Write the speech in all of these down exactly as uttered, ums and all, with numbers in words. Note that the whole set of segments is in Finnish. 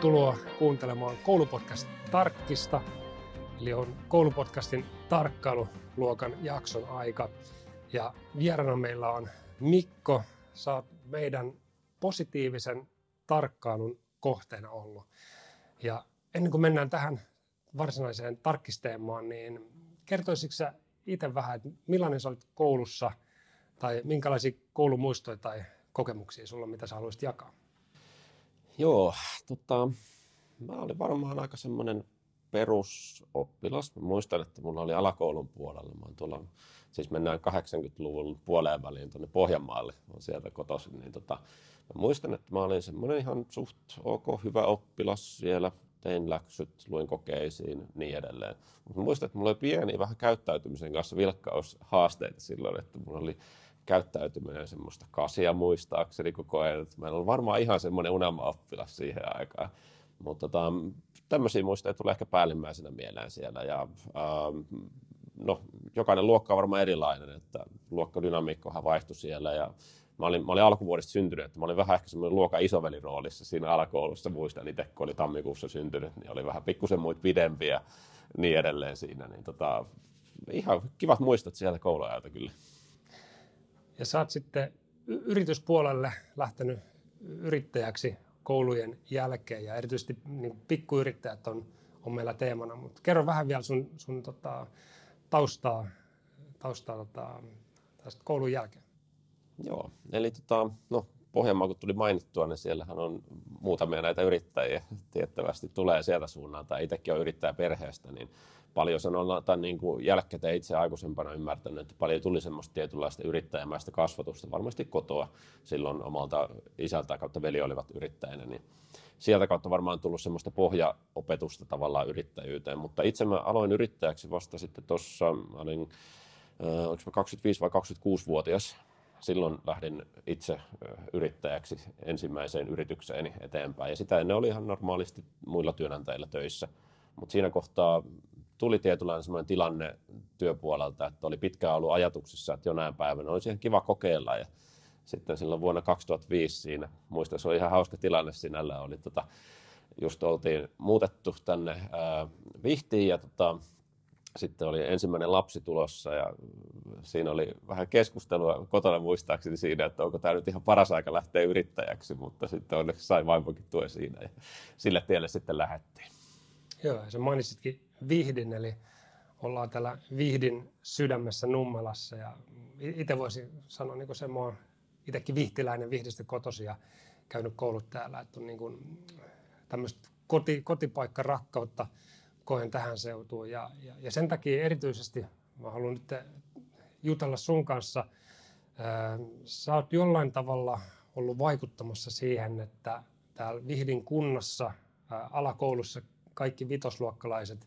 Tervetuloa kuuntelemaan Koulupodcast Tarkkista, eli on Koulupodcastin tarkkailuluokan jakson aika. Ja vieraana meillä on Mikko, sä oot meidän positiivisen tarkkailun kohteena ollut. Ja ennen kuin mennään tähän varsinaiseen tarkkisteemaan, niin kertoisitko sä itse vähän, että millainen sä olit koulussa tai minkälaisia koulumuistoja tai kokemuksia sulla on, mitä sä haluaisit jakaa? Joo, tota, mä olin varmaan aika semmoinen perusoppilas. Mä muistan, että mulla oli alakoulun puolella. Mä tuolla, siis mennään kahdeksankymmentäluvun puoleen väliin tuonne Pohjanmaalle, mä oon sieltä kotoisin. Niin tota, mä muistan, että mä olin semmoinen ihan suht ok, hyvä oppilas siellä. Tein läksyt, luin kokeisiin, niin edelleen. Mutta muistan, että mulla oli pieni vähän käyttäytymisen kanssa vilkkaushaasteita silloin, että mulla oli käyttäytyminen semmoista kasia muistaakseni koko ajan. Mä en ollut varmaan ihan semmoinen unelmaoppilas siihen aikaan. Mutta tota, tämmöisiä muistoja tulee ehkä päällimmäisenä mieleen siellä. Ja, ähm, no, jokainen luokka on varmaan erilainen, että luokkadynamiikkohan vaihtui siellä. Ja mä olin, mä olin alkuvuodesta syntynyt, että mä olin vähän ehkä semmoinen luokan isoveliroolissa siinä alakoulussa. Muistan itse, kun oli tammikuussa syntynyt, niin oli vähän pikkusen muita pidempiä niin edelleen siinä. Niin tota, ihan kivat muistot sieltä kouluajalta kyllä. Ja sä oot sitten yrityspuolelle lähtenyt yrittäjäksi koulujen jälkeen, ja erityisesti niin pikkuyrittäjät on, on meillä teemana. Mut kerro vähän vielä sun, sun tota, taustaa, taustaa tota, tästä koulun jälkeen. Joo, eli tota, no, Pohjanmaa kun tuli mainittua, niin siellähän on muutamia näitä yrittäjiä tiettävästi tulee sieltä suunnaan, tai itsekin on yrittäjäperheestä, niin paljon sanotaan niin kuin jälkikäteen itse aikuisempana ymmärtänyt, että paljon tuli semmoista tietynlaista yrittäjämäistä kasvatusta varmasti kotoa. Silloin omalta isältä kautta veli olivat yrittäjänä, niin sieltä kautta varmaan tullut semmoista pohjaopetusta tavallaan yrittäjyyteen. Mutta itse mä aloin yrittäjäksi vasta sitten tuossa, olin kaksikymmentäviisi vai kaksikymmentäkuusi-vuotias. Silloin lähdin itse yrittäjäksi ensimmäiseen yritykseeni eteenpäin, ja sitä ennen oli ihan normaalisti muilla työnantajilla töissä. Mutta siinä kohtaa tuli tietynlainen semmoinen tilanne työpuolelta, että oli pitkään ollut ajatuksissa, että jonain päivänä olisi ihan kiva kokeilla. Ja sitten silloin vuonna kaksituhattaviisi siinä, muistan se oli ihan hauska tilanne sinällään, oli tota, just oltiin muutettu tänne ää, Vihtiin ja tota, sitten oli ensimmäinen lapsi tulossa ja siinä oli vähän keskustelua kotona muistaakseni siinä, että onko tämä nyt ihan paras aika lähteä yrittäjäksi, mutta sitten onneksi sai vaimonkin tuen siinä ja sille tielle sitten lähdettiin. Joo, ja sä mainitsitkin Vihdin, eli ollaan täällä Vihdin sydämessä Nummelassa, ja itse voisin sanoa niin kuin se, mä oon itsekin vihtiläinen, Vihdistä kotoisin ja käynyt koulut täällä, että on niin kuin tämmöistä koti, kotipaikkarakkautta koen tähän seutuun, ja, ja, ja sen takia erityisesti mä haluan nyt jutella sun kanssa. Sä oot jollain tavalla ollut vaikuttamassa siihen, että täällä Vihdin kunnassa alakoulussa kaikki vitosluokkalaiset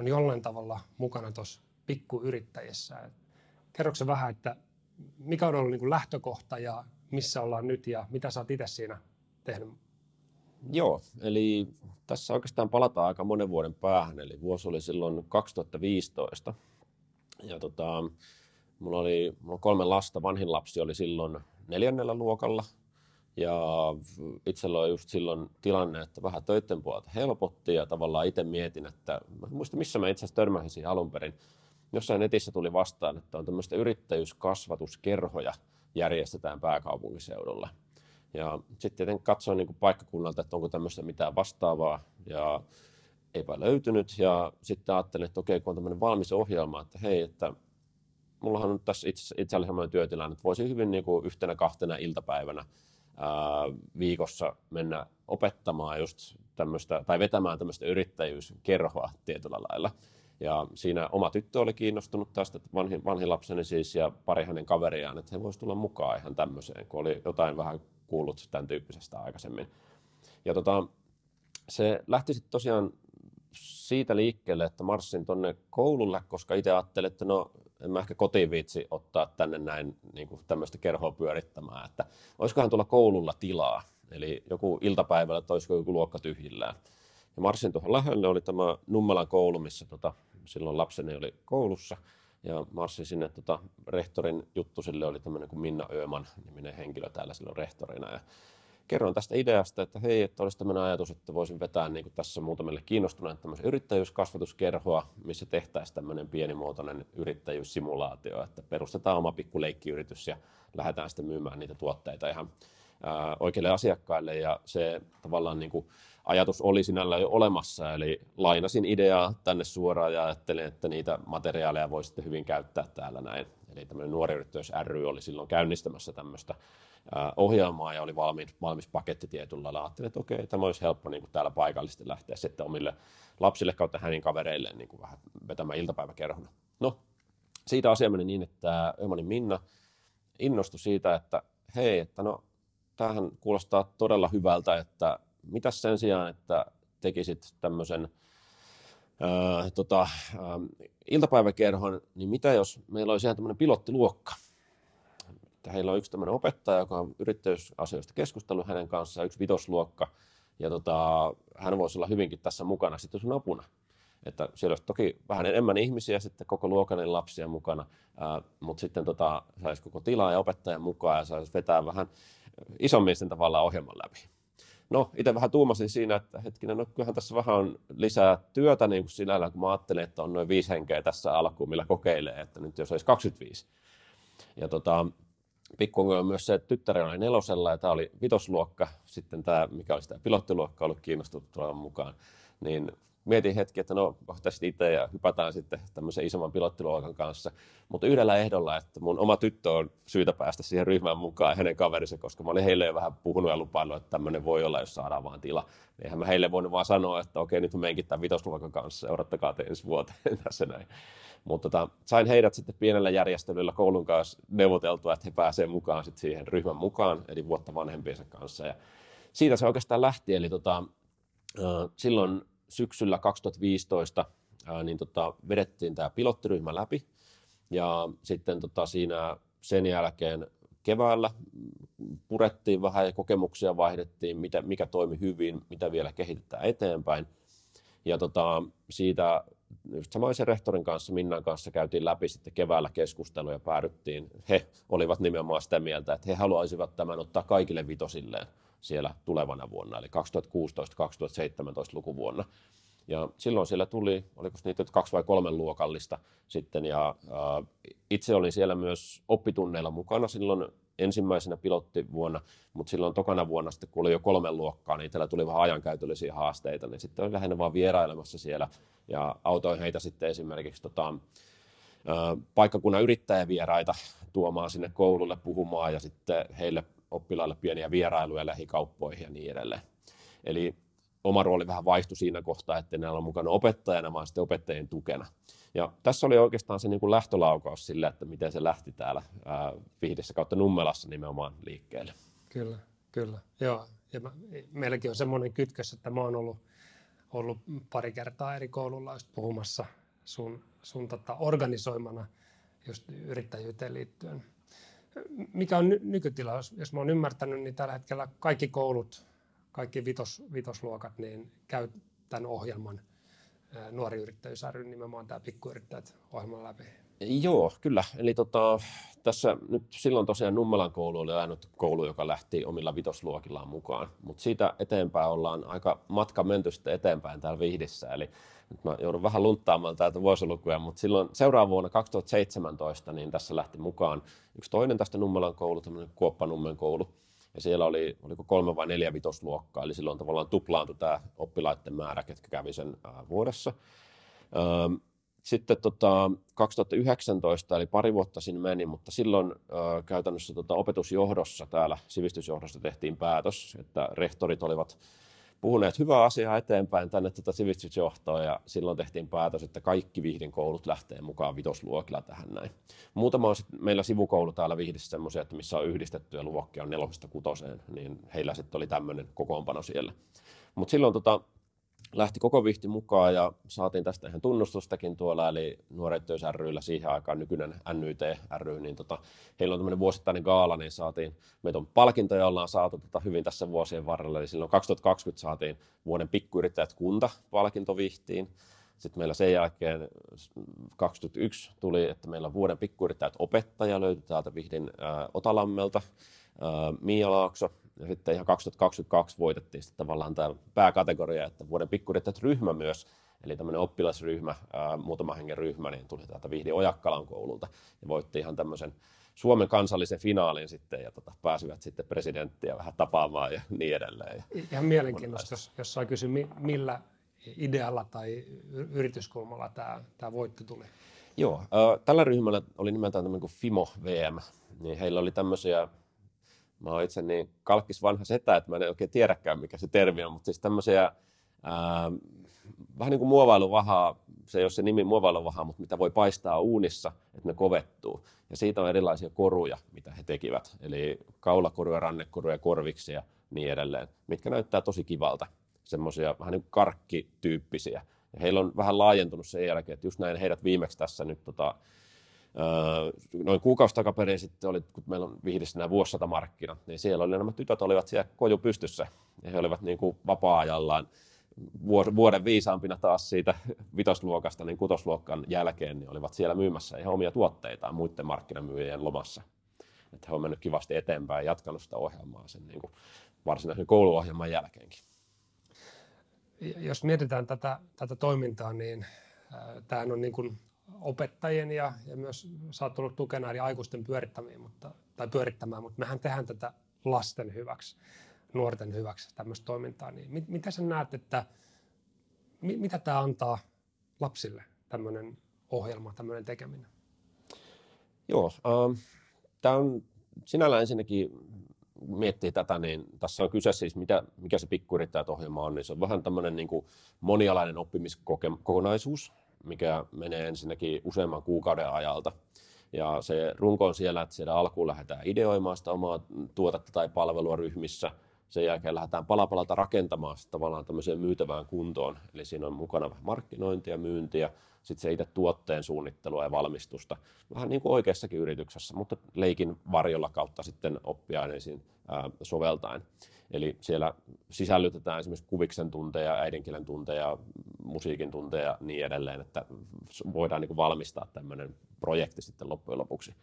on jollain tavalla mukana tuossa pikkuyrittäjissä. Kerroksä vähän, että mikä on ollut niin kuin lähtökohta ja missä ollaan nyt ja mitä sä oot itse siinä tehnyt? Joo, eli tässä oikeastaan palataan aika monen vuoden päähän, eli vuosi oli silloin kaksituhattaviisitoista. Ja tota, mulla oli mulla oli kolme lasta, vanhin lapsi oli silloin neljännellä luokalla. Ja itsellä oli just silloin tilanne, että vähän töiden puolelta helpotti ja tavallaan itse mietin, että en muista missä mä itse asiassa törmäsin siihen alun perin. Jossain netissä tuli vastaan, että on tämmöistä yrittäjyyskasvatuskerhoja järjestetään pääkaupunkiseudulla. Ja sitten tietenkin katsoin niin kuin paikkakunnalta, että onko tämmöistä mitään vastaavaa ja eipä löytynyt. Ja sitten ajattelin, että okei, kun on tämmöinen valmis ohjelma, että hei, että mullahan on tässä itse, itsellä sellainen työtilanne, että voisi hyvin niin kuin yhtenä kahtena iltapäivänä viikossa mennä opettamaan just tämmöistä, tai vetämään tämmöistä yrittäjyyskerhoa tietyllä lailla. Ja siinä oma tyttö oli kiinnostunut tästä, vanhin, vanhin lapseni siis, ja pari hänen kaveriaan, että he voisivat tulla mukaan ihan tämmöiseen, kun oli jotain vähän kuullut tämän tyyppisestä aikaisemmin. Ja tota, se lähti sitten tosiaan siitä liikkeelle, että marssin tuonne koululle, koska itse ajattelin, että no, en mä ehkä kotiin viitsi ottaa tänne näin niin kuin tämmöistä kerhoa pyörittämään, että olisikohan tuolla koululla tilaa, eli joku iltapäivällä, että olisiko joku luokka tyhjillään. Ja marssin tuohon lähelle, oli tämä Nummelan koulu, missä tota, silloin lapseni oli koulussa, ja marssin sinne tota, rehtorin juttu, sille oli tämmöinen kuin Minna Öhmann-niminen henkilö täällä silloin rehtorina, ja kerroin tästä ideasta, että hei, että olisi tämmöinen ajatus, että voisin vetää niin kuin tässä muutamille kiinnostuneille tämmöisen yrittäjyyskasvatuskerhoa, missä tehtäisiin tämmöinen pienimuotoinen yrittäjyyssimulaatio, että perustetaan oma pikku leikkiyritys ja lähdetään sitten myymään niitä tuotteita ihan ää, oikeille asiakkaille, ja se tavallaan niin kuin ajatus oli sinällä jo olemassa, eli lainasin ideaa tänne suoraan ja ajattelin, että niitä materiaaleja voi sitten hyvin käyttää täällä näin. Eli tämmöinen Nuori Yrittäjät ry oli silloin käynnistämässä tämmöistä ohjelmaa ja oli valmis, valmis paketti tietyllä lailla. Ajattelin, että okei, tämä olisi helppo niin kuin täällä paikallisesti lähteä sitten omille lapsille kautta hänen kavereilleen niin kuin vähän vetämään iltapäiväkerhona. No, siitä asia meni niin, että Öhmannin Minna innostui siitä, että hei, että no, tämähän kuulostaa todella hyvältä, että mitäs sen sijaan, että tekisit tämmöisen Öö, tota, öö, iltapäiväkerhon, niin mitä jos meillä olisi ihan tämmöinen pilottiluokka? Että heillä on yksi tämmöinen opettaja, joka on yrittäjyysasioista keskustellut hänen kanssaan, yksi vitosluokka, ja tota, hän voisi olla hyvinkin tässä mukana sitten sun apuna. Että siellä olisi toki vähän enemmän ihmisiä, sitten koko luokan lapsia mukana, öö, mutta sitten tota, saisi koko tilaa ja opettajan mukaan ja saisi vetää vähän isommin sen tavallaan ohjelman läpi. No, itse vähän tuumasin siinä, että hetkinen, no kyllähän tässä vähän on lisää työtä niin kuin sillä lailla, kun mä ajattelin, että on noin viisi henkeä tässä alkuun, millä kokeilee, että nyt jos olisi kaksikymmentäviisi. Ja tota, pikku on myös se, että tyttäri oli nelosella ja tämä oli vitosluokka, sitten tämä, mikä oli sitä pilottiluokka, ollut kiinnostunut tulevan mukaan, niin mietin hetki, että no, kohtaisi itse ja hypätään sitten tämmöisen isomman pilottiluokan kanssa, mutta yhdellä ehdolla, että mun oma tyttö on syytä päästä siihen ryhmään mukaan ja hänen kaverinsa, koska mä olin heille jo vähän puhunut ja lupaillut, että tämmöinen voi olla, jos saadaan vaan tila. Eihän mä heille voinut vaan sanoa, että okei, nyt mä menenkin tämän vitosluokan kanssa, seurattakaa te ensi vuoteen tässä näin. Mutta tota, sain heidät sitten pienellä järjestelyllä koulun kanssa neuvoteltua, että he pääsevät mukaan sitten siihen ryhmän mukaan, eli vuotta vanhempiensa kanssa. Ja siitä se oikeastaan lähti, eli tota, äh, silloin syksyllä kaksituhattaviisitoista ää, niin tota, vedettiin tämä pilottiryhmä läpi ja sitten tota, siinä sen jälkeen keväällä purettiin vähän ja kokemuksia vaihdettiin, mitä, mikä toimi hyvin, mitä vielä kehitetään eteenpäin. Ja tota, siitä just samaisen rehtorin kanssa, Minnan kanssa käytiin läpi sitten keväällä keskustelua ja päädyttiin. He olivat nimenomaan sitä mieltä, että he haluaisivat tämän ottaa kaikille vitosilleen siellä tulevana vuonna, eli kaksituhattakuusitoista kaksituhattaseitsemäntoista lukuvuonna. Ja silloin siellä tuli, oliko niitä nyt kaksi vai kolmen luokallista sitten, ja äh, itse olin siellä myös oppitunneilla mukana silloin ensimmäisenä pilottivuonna, mutta silloin tokana vuonna sitten, kun oli jo kolmen luokkaa, niin itsellä tuli vähän ajankäytöllisiä haasteita, niin sitten olin lähinnä vaan vierailemassa siellä, ja autoin heitä sitten esimerkiksi tota, äh, paikkakunnan yrittäjävieraita tuomaan sinne koululle puhumaan, ja sitten heille oppilaille pieniä vierailuja lähikauppoihin ja niin edelleen. Eli oma rooli vähän vaihtui siinä kohtaa, että en ole mukana opettajana, vaan sitten opettajien tukena. Ja tässä oli oikeastaan se niin kuin lähtölaukaus sille, että miten se lähti täällä ää, Vihdissä kautta Nummelassa nimenomaan liikkeelle. Kyllä, kyllä. Joo. Ja mä, meilläkin on semmoinen kytkös, että mä oon ollut, ollut pari kertaa eri koululla just puhumassa sun, sun tota, organisoimana just yrittäjyyteen liittyen. Mikä on ny- nykytila? Jos, jos mä oon ymmärtänyt, niin tällä hetkellä kaikki koulut, kaikki vitos, vitosluokat, niin käy tämän ohjelman ää, Nuori Yrittäjyys ry, nimenomaan tämä Pikkuyrittäjät ohjelman läpi. Joo, kyllä. Eli tota, tässä nyt silloin tosiaan Nummelan koulu oli ainut koulu, joka lähti omilla vitosluokillaan mukaan, mutta siitä eteenpäin ollaan aika matka menty sitten eteenpäin täällä Vihdissä. Eli nyt mä joudun vähän lunttaamaan täältä vuosilukuja, mutta silloin seuraavana vuonna kaksituhattaseitsemäntoista niin tässä lähti mukaan yksi toinen tästä Nummelan koulu, tämmöinen Kuoppa-Nummen koulu, ja siellä oli oliko kolme vai neljä vitosluokkaa, eli silloin tavallaan tuplaantui tämä oppilaiden määrä, ketkä kävi sen vuodessa. Sitten tota, kaksituhattayhdeksäntoista, eli pari vuotta sinne meni, mutta silloin ö, käytännössä tota, opetusjohdossa, täällä sivistysjohdossa tehtiin päätös, että rehtorit olivat puhuneet hyvää asiaa eteenpäin tänne tätä sivistysjohtoa, ja silloin tehtiin päätös, että kaikki Vihdin koulut lähtee mukaan vitosluokilla tähän näin. Muutama on sitten meillä sivukoulu täällä Vihdissä semmoisia, että missä on yhdistettyjä luokkia on nelosesta kutoseen, niin heillä sitten oli tämmöinen kokoonpano siellä. Mutta silloin tota, lähti koko Vihti mukaan ja saatiin tästä ihan tunnustustakin tuolla, eli Nuoret Töys ry:llä siihen aikaan nykyinen N Y T ry, niin tota, heillä on tämmöinen vuosittainen gaala, niin saatiin, meitä on palkintoja, ollaan saatu tota hyvin tässä vuosien varrella, eli silloin kaksituhattakaksikymmentä saatiin vuoden Pikkuyrittäjät kunta palkinto Vihtiin. Sitten meillä sen jälkeen kaksituhattayksi tuli, että meillä on vuoden Pikkuyrittäjät opettaja, löytyi täältä Vihdin ää, Otalammelta, ää, Miia Laakso Ja sitten ihan kaksituhattakaksikymmentäkaksi voitettiin sitten tavallaan tämä pääkategoria, että vuoden pikkuyrittäjät ryhmä myös, eli tämmöinen oppilasryhmä, ää, muutama hengen ryhmä, niin tuli täältä Vihdin Ojakkalan koululta ja voitti ihan tämmöisen Suomen kansallisen finaalin sitten ja tota, pääsivät sitten presidenttiä vähän tapaamaan ja niin edelleen. Ja ihan mielenkiintoista, jos, jos saa kysyä, millä idealla tai yrityskulmalla tämä, tämä voitto tuli? Joo, ää, tällä ryhmällä oli nimeltään tämmöinen kuin Fimo-V M, niin heillä oli tämmöisiä, mä oon itse niin kalkkis vanha setä, että mä en oikein tiedäkään mikä se termi on, mutta siis tämmöisiä ää, vähän niin kuin muovailuvahaa, se ei ole se nimi muovailuvahaa, mutta mitä voi paistaa uunissa, että ne kovettuu. Ja siitä on erilaisia koruja, mitä he tekivät, eli kaulakoruja, rannekoruja, korviksi ja niin edelleen, mitkä näyttää tosi kivalta, semmoisia vähän niin kuin karkkityyppisiä. Ja heillä on vähän laajentunut sen jälkeen, että just näin heidät viimeksi tässä nyt tota, noin kuukausi takaperin sitten oli, kun meillä on Vihdissä nämä vuosisatamarkkinat, niin siellä oli nämä tytöt olivat siellä koju pystyssä ja he olivat niin kuin vapaa-ajallaan vuoden viisaampina taas siitä vitosluokasta niin kutosluokan jälkeen, niin olivat siellä myymässä ihan omia tuotteitaan muiden markkinamyyjien lomassa. Että he on mennyt kivasti eteenpäin ja jatkanut sitä ohjelmaa sen niin kuin varsinaisen kouluohjelman jälkeenkin. Jos mietitään tätä, tätä toimintaa, niin äh, tämähän on niin kuin opettajien ja, ja myös sä oot tullut tukena eli aikuisten pyörittämiin, mutta, tai pyörittämään, mutta mehän tehdään tätä lasten hyväksi, nuorten hyväksi, tämmöistä toimintaa. Niin mit, mitä sä näet, että mit, mitä tämä antaa lapsille, tämmöinen ohjelma, tämmöinen tekeminen? Joo, äh, tämä on sinällään ensinnäkin, miettii tätä, niin tässä on kyse siis, mitä, mikä se pikkuyrittäjät ohjelma on, niin se on vähän tämmöinen niin kuin monialainen oppimiskokonaisuus, mikä menee ensinnäkin useamman kuukauden ajalta. Ja se runko on siellä, että siellä alkuun lähdetään ideoimaan sitä omaa tuotetta tai palvelua ryhmissä. Sen jälkeen lähdetään palapalalta rakentamaan tavallaan tämmöiseen myytävään kuntoon. Eli siinä on mukana vähän markkinointia, myyntiä, sitten se itse tuotteen suunnittelua ja valmistusta. Vähän niin kuin oikeassakin yrityksessä, mutta leikin varjolla kautta sitten oppiaineisiin ää, soveltaen. Eli siellä sisällytetään esimerkiksi kuviksen tunteja, äidinkielen tunteja, musiikin tunteja ja niin edelleen, että voidaan niin kuin valmistaa tämmöinen projekti sitten loppujen lopuksi.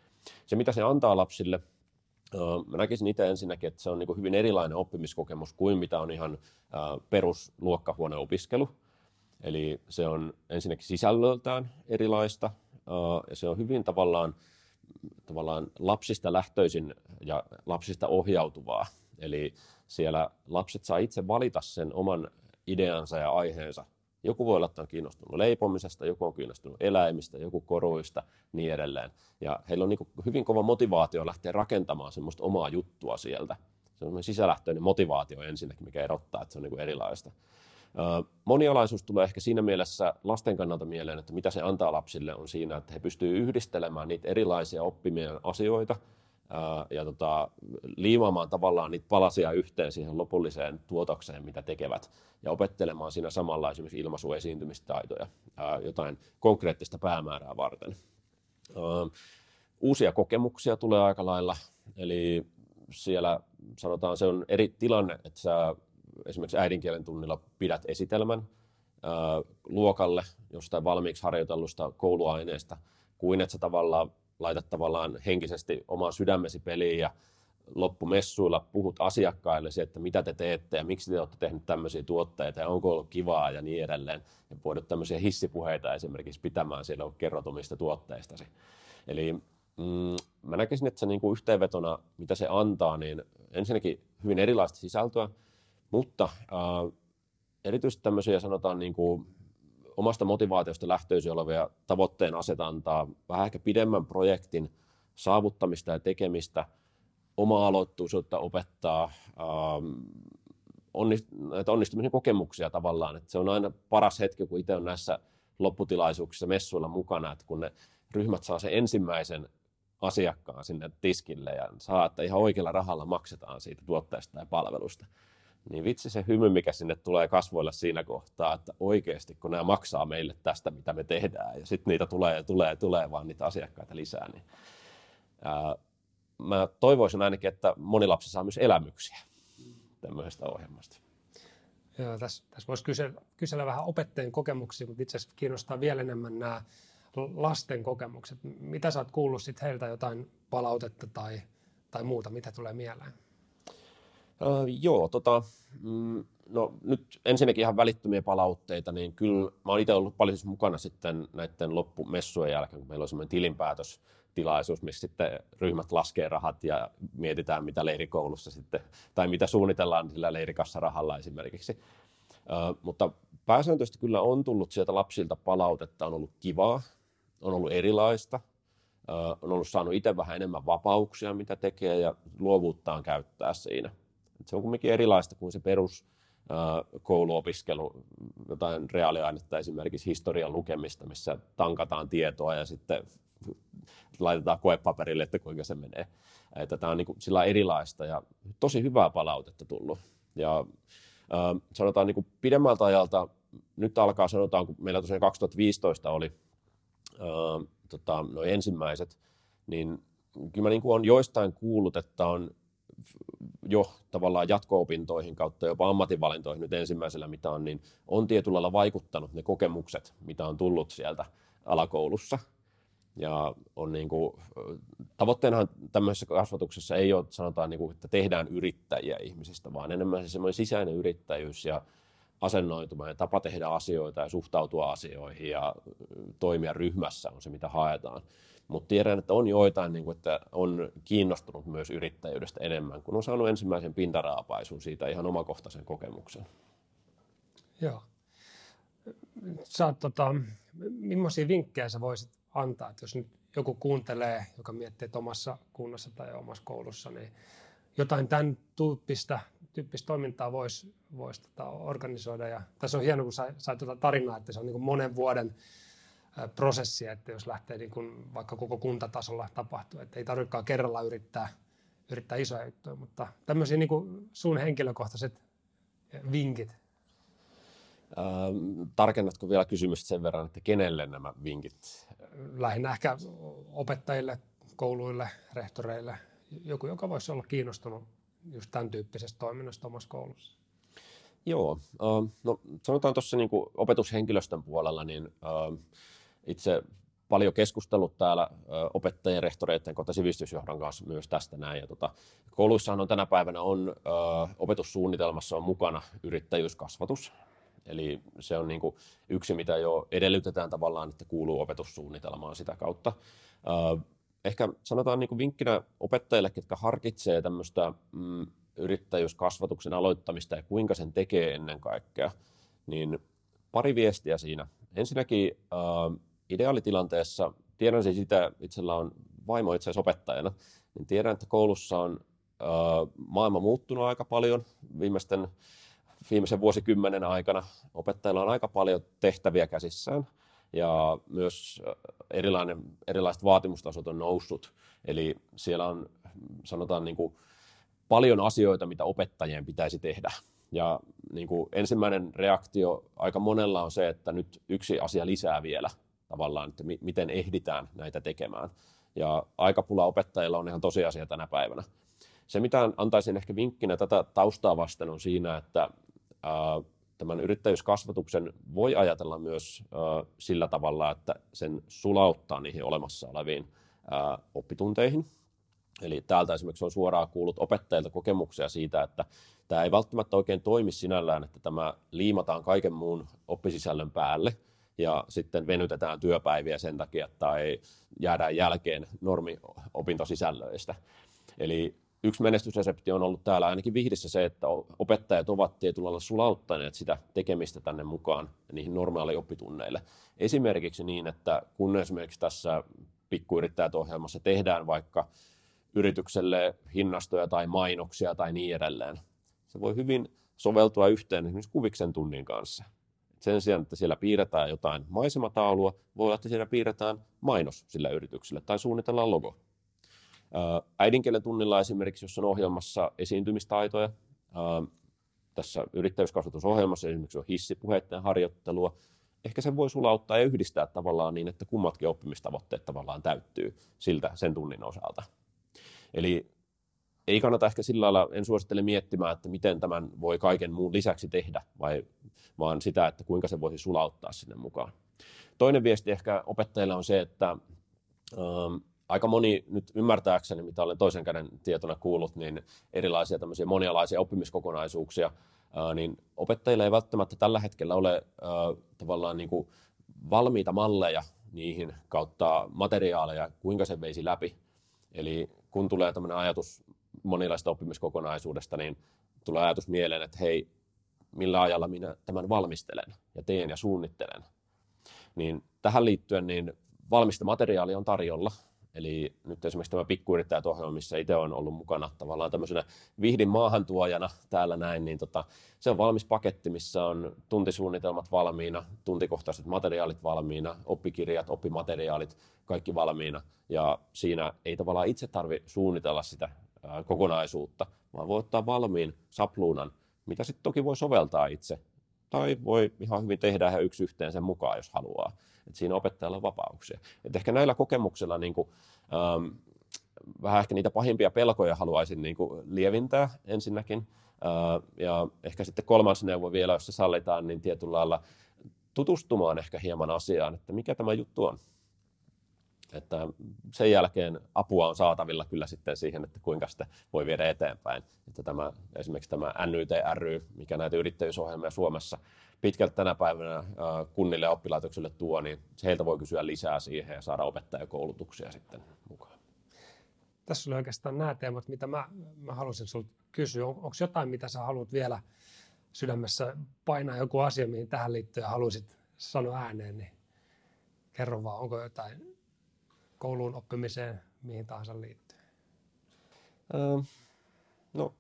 Se mitä se antaa lapsille, mä näkisin itse ensinnäkin, että se on niin hyvin erilainen oppimiskokemus kuin mitä on ihan perusluokkahuoneopiskelu. Eli se on ensinnäkin sisällöltään erilaista ja se on hyvin tavallaan, tavallaan lapsista lähtöisin ja lapsista ohjautuvaa. Eli siellä lapset saa itse valita sen oman ideansa ja aiheensa. Joku voi olla, että on kiinnostunut leipomisesta, joku on kiinnostunut eläimistä, joku koruista, niin edelleen. Ja heillä on niin hyvin kova motivaatio lähteä rakentamaan semmoista omaa juttua sieltä. Se on sisälähtöinen motivaatio ensinnäkin, mikä erottaa, että se on niin erilaista. Monialaisuus tulee ehkä siinä mielessä lasten kannalta mieleen, että mitä se antaa lapsille on siinä, että he pystyvät yhdistelemään niitä erilaisia oppimien asioita ja tota, liimaamaan tavallaan niitä palasia yhteen siihen lopulliseen tuotokseen, mitä tekevät, ja opettelemaan siinä samalla esimerkiksi ilmaisu- ja esiintymistaitoja ää, jotain konkreettista päämäärää varten. Ää, uusia kokemuksia tulee aika lailla, eli siellä sanotaan se on eri tilanne, että sä esimerkiksi äidinkielen tunnilla pidät esitelmän ää, luokalle jostain valmiiksi harjoitellusta kouluaineesta, kuin että sä tavallaan laitat tavallaan henkisesti omaa sydämesi peliin ja loppumessuilla puhut asiakkaille se, että mitä te teette ja miksi te olette tehneet tämmöisiä tuotteita ja onko ollut kivaa ja niin edelleen. Ja voidut tämmöisiä hissipuheita esimerkiksi pitämään siellä on kerrottu mistä tuotteistasi. Eli mm, mä näkisin, että se niin kuin yhteenvetona, mitä se antaa, niin ensinnäkin hyvin erilaista sisältöä, mutta äh, erityisesti tämmöisiä sanotaan niin kuin omasta motivaatiosta lähtöisin olevia tavoitteen asetantaa, vähän ehkä pidemmän projektin saavuttamista ja tekemistä, oma-aloittuisuutta opettaa, ähm, onnistumisen kokemuksia tavallaan. Että se on aina paras hetki, kun itse on näissä lopputilaisuuksissa messuilla mukana, että kun ne ryhmät saa sen ensimmäisen asiakkaan sinne tiskille ja saa, että ihan oikealla rahalla maksetaan siitä tuotteesta ja palvelusta. Niin vitsi se hymy, mikä sinne tulee kasvoilla siinä kohtaa, että oikeasti kun nämä maksaa meille tästä, mitä me tehdään, ja sitten niitä tulee ja tulee ja tulee vaan niitä asiakkaita lisää. Niin, ää, mä toivoisin ainakin, että moni lapsi saa myös elämyksiä tämmöisestä ohjelmasta. Joo, tässä, tässä voisi kysellä, kysellä vähän opettajien kokemuksia, mutta itse asiassa kiinnostaa vielä enemmän nämä lasten kokemukset. Mitä sä oot kuullut sit heiltä jotain palautetta tai, tai muuta, mitä tulee mieleen? Uh, joo, tota, mm, no nyt ensinnäkin ihan välittömiä palautteita, niin kyllä mä oon itse ollut paljon siis mukana sitten näiden loppumessujen jälkeen, kun meillä on semmoinen tilinpäätöstilaisuus, missä sitten ryhmät laskee rahat ja mietitään, mitä leirikoulussa sitten, tai mitä suunnitellaan sillä leirikassarahalla esimerkiksi. Uh, mutta pääsääntöisesti kyllä on tullut sieltä lapsilta palautetta, on ollut kivaa, on ollut erilaista. Uh, on ollut saanut itse vähän enemmän vapauksia, mitä tekee, ja luovuuttaan käyttää siinä. Et se on kuitenkin erilaista kuin se perus uh, kouluopiskelu, jotain reaaliainetta, esimerkiksi historian lukemista, missä tankataan tietoa ja sitten laitetaan koepaperille, että kuinka se menee. Tämä on niinku sillä erilaista ja tosi hyvää palautetta tullut. Ja, uh, sanotaan niinku pidemmältä ajalta, nyt alkaa sanotaan, kun meillä tosiaan kaksituhattaviisitoista oli, uh, Tota, no ensimmäiset, niin kyllä mä niin kuin on joistain kuullut, että on jo tavallaan jatko-opintoihin kautta jopa ammatinvalintoihin nyt ensimmäisellä, mitä on, niin on tietyllä lailla vaikuttanut ne kokemukset, mitä on tullut sieltä alakoulussa. Ja on niin kuin, tavoitteenahan tämmöisessä kasvatuksessa ei ole, sanotaan, niin kuin, että tehdään yrittäjiä ihmisistä, vaan enemmän se semmoinen sisäinen yrittäjyys ja asennoituminen, tapa tehdä asioita ja suhtautua asioihin ja toimia ryhmässä on se, mitä haetaan. Mutta tiedän, että on joitain, että on kiinnostunut myös yrittäjyydestä enemmän, kun on saanut ensimmäisen pintaraapaisuun siitä ihan omakohtaisen kokemuksen. Joo. Sä, tota, millaisia vinkkejä sä voisit antaa, että jos nyt joku kuuntelee, joka miettii, että omassa kunnassa tai omassa koulussa, niin jotain tämän tyyppistä, tyyppistä toimintaa voisi vois tota organisoida. Ja tässä on hieno, kun sai, sai tota tarinaa, että se on niin kuin monen vuoden ä, prosessi, että jos lähtee niin kuin vaikka koko kuntatasolla tapahtuu, että ei tarvitsekaan kerralla yrittää, yrittää isoja juttuja, mutta tämmöisiä niin kuin sun henkilökohtaiset vinkit. Ähm, tarkennatko vielä kysymystä sen verran, että kenelle nämä vinkit? Lähinnä ehkä opettajille, kouluille, rehtoreille. Joku, joka voisi olla kiinnostunut just tämän tyyppisestä toiminnasta omassa koulussa. Joo, no sanotaan tuossa niin kuin opetushenkilöstön puolella, niin itse paljon keskustellut täällä opettajien, rehtoreiden, kohta sivistysjohdon kanssa myös tästä näin. Ja tuota, kouluissahan on tänä päivänä on, opetussuunnitelmassa on mukana yrittäjyyskasvatus. Eli se on niin kuin yksi, mitä jo edellytetään tavallaan, että kuuluu opetussuunnitelmaan sitä kautta. Ehkä sanotaan niin kuin vinkkinä opettajille, jotka harkitsee tämmöistä mm, yrittäjyyskasvatuksen aloittamista ja kuinka sen tekee ennen kaikkea, niin pari viestiä siinä. Ensinnäkin äh, ideaalitilanteessa, tiedän siis sitä, itsellä on vaimo itse asiassa opettajana, niin tiedän, että koulussa on äh, maailma muuttunut aika paljon viimeisten, viimeisen vuosikymmenen aikana. Opettajilla on aika paljon tehtäviä käsissään. Ja myös erilainen, erilaiset vaatimustasot on noussut, eli siellä on sanotaan niin kuin, paljon asioita, mitä opettajien pitäisi tehdä. Ja niin kuin, ensimmäinen reaktio aika monella on se, että nyt yksi asia lisää vielä tavallaan, että mi- miten ehditään näitä tekemään. Ja aikapula opettajilla on ihan tosiasia tänä päivänä. Se, mitä antaisin ehkä vinkkinä tätä taustaa vasten on siinä, että ää, tämän yrittäjyyskasvatuksen voi ajatella myös äh, sillä tavalla, että sen sulauttaa niihin olemassa oleviin äh, oppitunteihin. Eli täältä esimerkiksi on suoraan kuullut opettajilta kokemuksia siitä, että tämä ei välttämättä oikein toimi sinällään, että tämä liimataan kaiken muun oppisisällön päälle ja sitten venytetään työpäiviä sen takia, tai jäädään jälkeen normiopintosisällöistä. Eli yksi menestysresepti on ollut täällä ainakin Vihdissä se, että opettajat ovat tietyllä lailla sulauttaneet sitä tekemistä tänne mukaan niihin normaali oppitunneille. Esimerkiksi niin, että kun esimerkiksi tässä Pikkuyrittäjät ohjelmassa tehdään vaikka yritykselle hinnastoja tai mainoksia tai niin edelleen, se voi hyvin soveltua yhteen esimerkiksi kuviksen tunnin kanssa. Sen sijaan, että siellä piirretään jotain maisemataulua, voi olla, että siellä piirretään mainos sillä yritykselle tai suunnitellaan logo. Äidinkielen tunnilla esimerkiksi, jos on ohjelmassa esiintymistaitoja, tässä yrittäjyyskasvatusohjelmassa esimerkiksi on hissipuheiden harjoittelua, ehkä sen voi sulauttaa ja yhdistää tavallaan niin, että kummatkin oppimistavoitteet tavallaan täyttyy siltä sen tunnin osalta. Eli ei kannata ehkä sillä lailla, en suosittele miettimään, että miten tämän voi kaiken muun lisäksi tehdä, vai, vaan sitä, että kuinka se voisi sulauttaa sinne mukaan. Toinen viesti ehkä opettajille on se, että aika moni nyt ymmärtääkseni, mitä olen toisen käden tietona kuullut, niin erilaisia tämmöisiä monialaisia oppimiskokonaisuuksia, ää, niin opettajilla ei välttämättä tällä hetkellä ole ää, tavallaan niin kuin valmiita malleja niihin kautta materiaaleja, kuinka se veisi läpi. Eli kun tulee tämmöinen ajatus monilaista oppimiskokonaisuudesta, niin tulee ajatus mieleen, että hei, millä ajalla minä tämän valmistelen ja teen ja suunnittelen. Niin tähän liittyen niin valmista materiaalia on tarjolla. Eli nyt esimerkiksi tämä Pikkuyrittäjät -ohjelma, missä itse olen ollut mukana tavallaan tämmöisenä Vihdin maahantuojana täällä näin, niin tota, se on valmis paketti, missä on tuntisuunnitelmat valmiina, tuntikohtaiset materiaalit valmiina, oppikirjat, oppimateriaalit, kaikki valmiina. Ja siinä ei tavallaan itse tarvitse suunnitella sitä ää, kokonaisuutta, vaan voi ottaa valmiin sapluunan, mitä sitten toki voi soveltaa itse. Tai voi ihan hyvin tehdä ihan yksi yhteen sen mukaan, jos haluaa. Et siinä opettajalla on vapauksia. Et ehkä näillä kokemuksilla niin kuin, ähm, vähän ehkä niitä pahimpia pelkoja haluaisin niin kuin lievintää ensinnäkin. Äh, ja ehkä sitten kolmas neuvo vielä, jos se sallitaan, niin tietyllä lailla tutustumaan ehkä hieman asiaan, että mikä tämä juttu on. Että sen jälkeen apua on saatavilla kyllä sitten siihen, että kuinka sitä voi viedä eteenpäin. Että tämä, esimerkiksi tämä N Y T ry, mikä näitä yrittäjyysohjelmia Suomessa pitkälti tänä päivänä kunnille ja oppilaitoksille tuo, niin heiltä voi kysyä lisää siihen ja saada opettajakoulutuksia sitten mukaan. Tässä oli oikeastaan nämä teemat, mitä mä, mä halusin sinulta kysyä. On, onko jotain, mitä sä haluat vielä sydämessä painaa, joku asia, mihin tähän liittyen haluaisit sanoa ääneen, niin kerro vaan, onko jotain kouluun oppimiseen, mihin tahansa liittyy? Öö, no,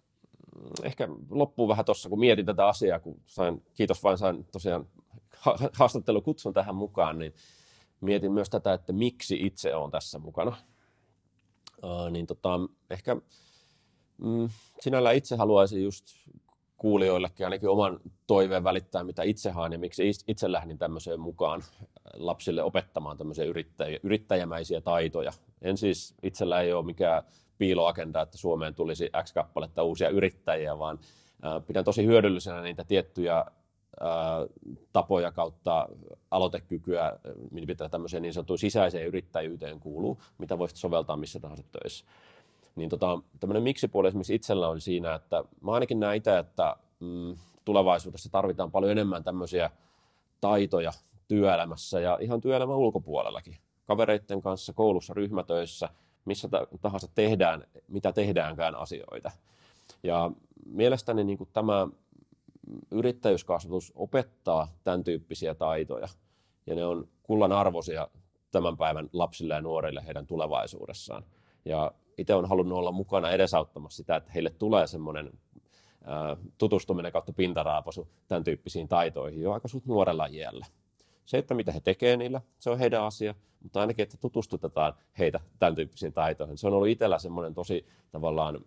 ehkä loppuu vähän tuossa, kun mietin tätä asiaa, kun sain, kiitos vain sain tosiaan haastattelukutsun tähän mukaan, niin mietin myös tätä, että miksi itse olen tässä mukana. Öö, niin tota, ehkä mm, sinällään itse haluaisin just kuulijoillekin ainakin oman toiveen välittää, mitä itse haan ja miksi itse lähdin tämmöiseen mukaan lapsille opettamaan tämmöisiä yrittäjä, yrittäjämäisiä taitoja. En siis itsellä ei ole mikään piiloagenda, että Suomeen tulisi X kappaletta uusia yrittäjiä, vaan äh, pidän tosi hyödyllisenä niitä tiettyjä äh, tapoja kautta aloitekykyä, mitä tämmöiseen niin sanottuun sisäiseen yrittäjyyteen kuuluu, mitä voisit soveltaa missä tahansa töissä. Niin tota, tämmöinen miksi-puoli esimerkiksi itsellä on siinä, että mä ainakin näen itse, että mm, tulevaisuudessa tarvitaan paljon enemmän tämmöisiä taitoja työelämässä ja ihan työelämän ulkopuolellakin. Kavereiden kanssa, koulussa, ryhmätöissä, missä tahansa tehdään, mitä tehdäänkään asioita. Ja mielestäni niin kuin tämä yrittäjyyskasvatus opettaa tämän tyyppisiä taitoja ja ne on kullanarvoisia tämän päivän lapsille ja nuorille heidän tulevaisuudessaan. Ja itse olen halunnut olla mukana edesauttamassa sitä, että heille tulee semmoinen tutustuminen kautta pintaraapasu tämän tyyppisiin taitoihin jo aika suht nuorella iällä. Se, että mitä he tekevät niillä, se on heidän asia, mutta ainakin, että tutustutetaan heitä tämän tyyppisiin taitoihin. Se on ollut itsellä semmoinen tosi tavallaan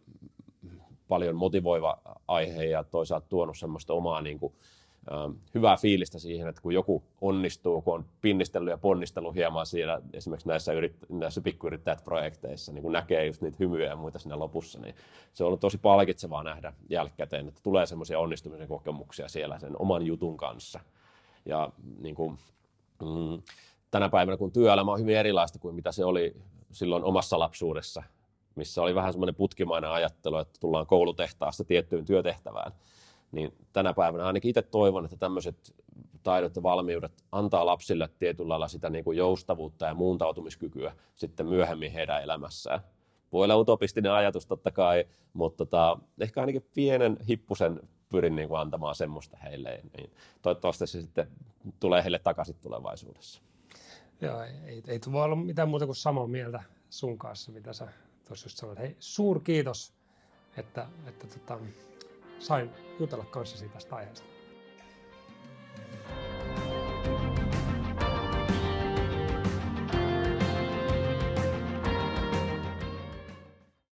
paljon motivoiva aihe ja toisaalta tuonut semmoista omaa niin kuin, hyvää fiilistä siihen, että kun joku onnistuu, kun on pinnistellyt ja ponnistellut hieman siellä esimerkiksi näissä, yrit- näissä pikkuyrittäjät projekteissa, niin kun näkee just niitä hymyjä ja muita siinä lopussa, niin se on ollut tosi palkitsevaa nähdä jälkikäteen, että tulee semmoisia onnistumisen kokemuksia siellä sen oman jutun kanssa. Ja niin kuin, mm, tänä päivänä, kun työelämä on hyvin erilaista kuin mitä se oli silloin omassa lapsuudessa, missä oli vähän semmoinen putkimainen ajattelu, että tullaan koulutehtaasta tiettyyn työtehtävään, niin tänä päivänä ainakin itse toivon, että tämmöiset taidot ja valmiudet antaa lapsille tietyllä lailla sitä niin kuin joustavuutta ja muuntautumiskykyä sitten myöhemmin heidän elämässään. Voi olla utopistinen ajatus totta kai, mutta tota, ehkä ainakin pienen hippusen pyrin niin kuin antamaan semmoista heille. Niin toivottavasti se sitten tulee heille takaisin tulevaisuudessa. Joo, ei, ei, ei voi olla mitään muuta kuin samaa mieltä sun kanssa, mitä sä tuossa just sanoit. Hei, suur kiitos, että, että tota, sain jutella kanssasi tästä aiheesta.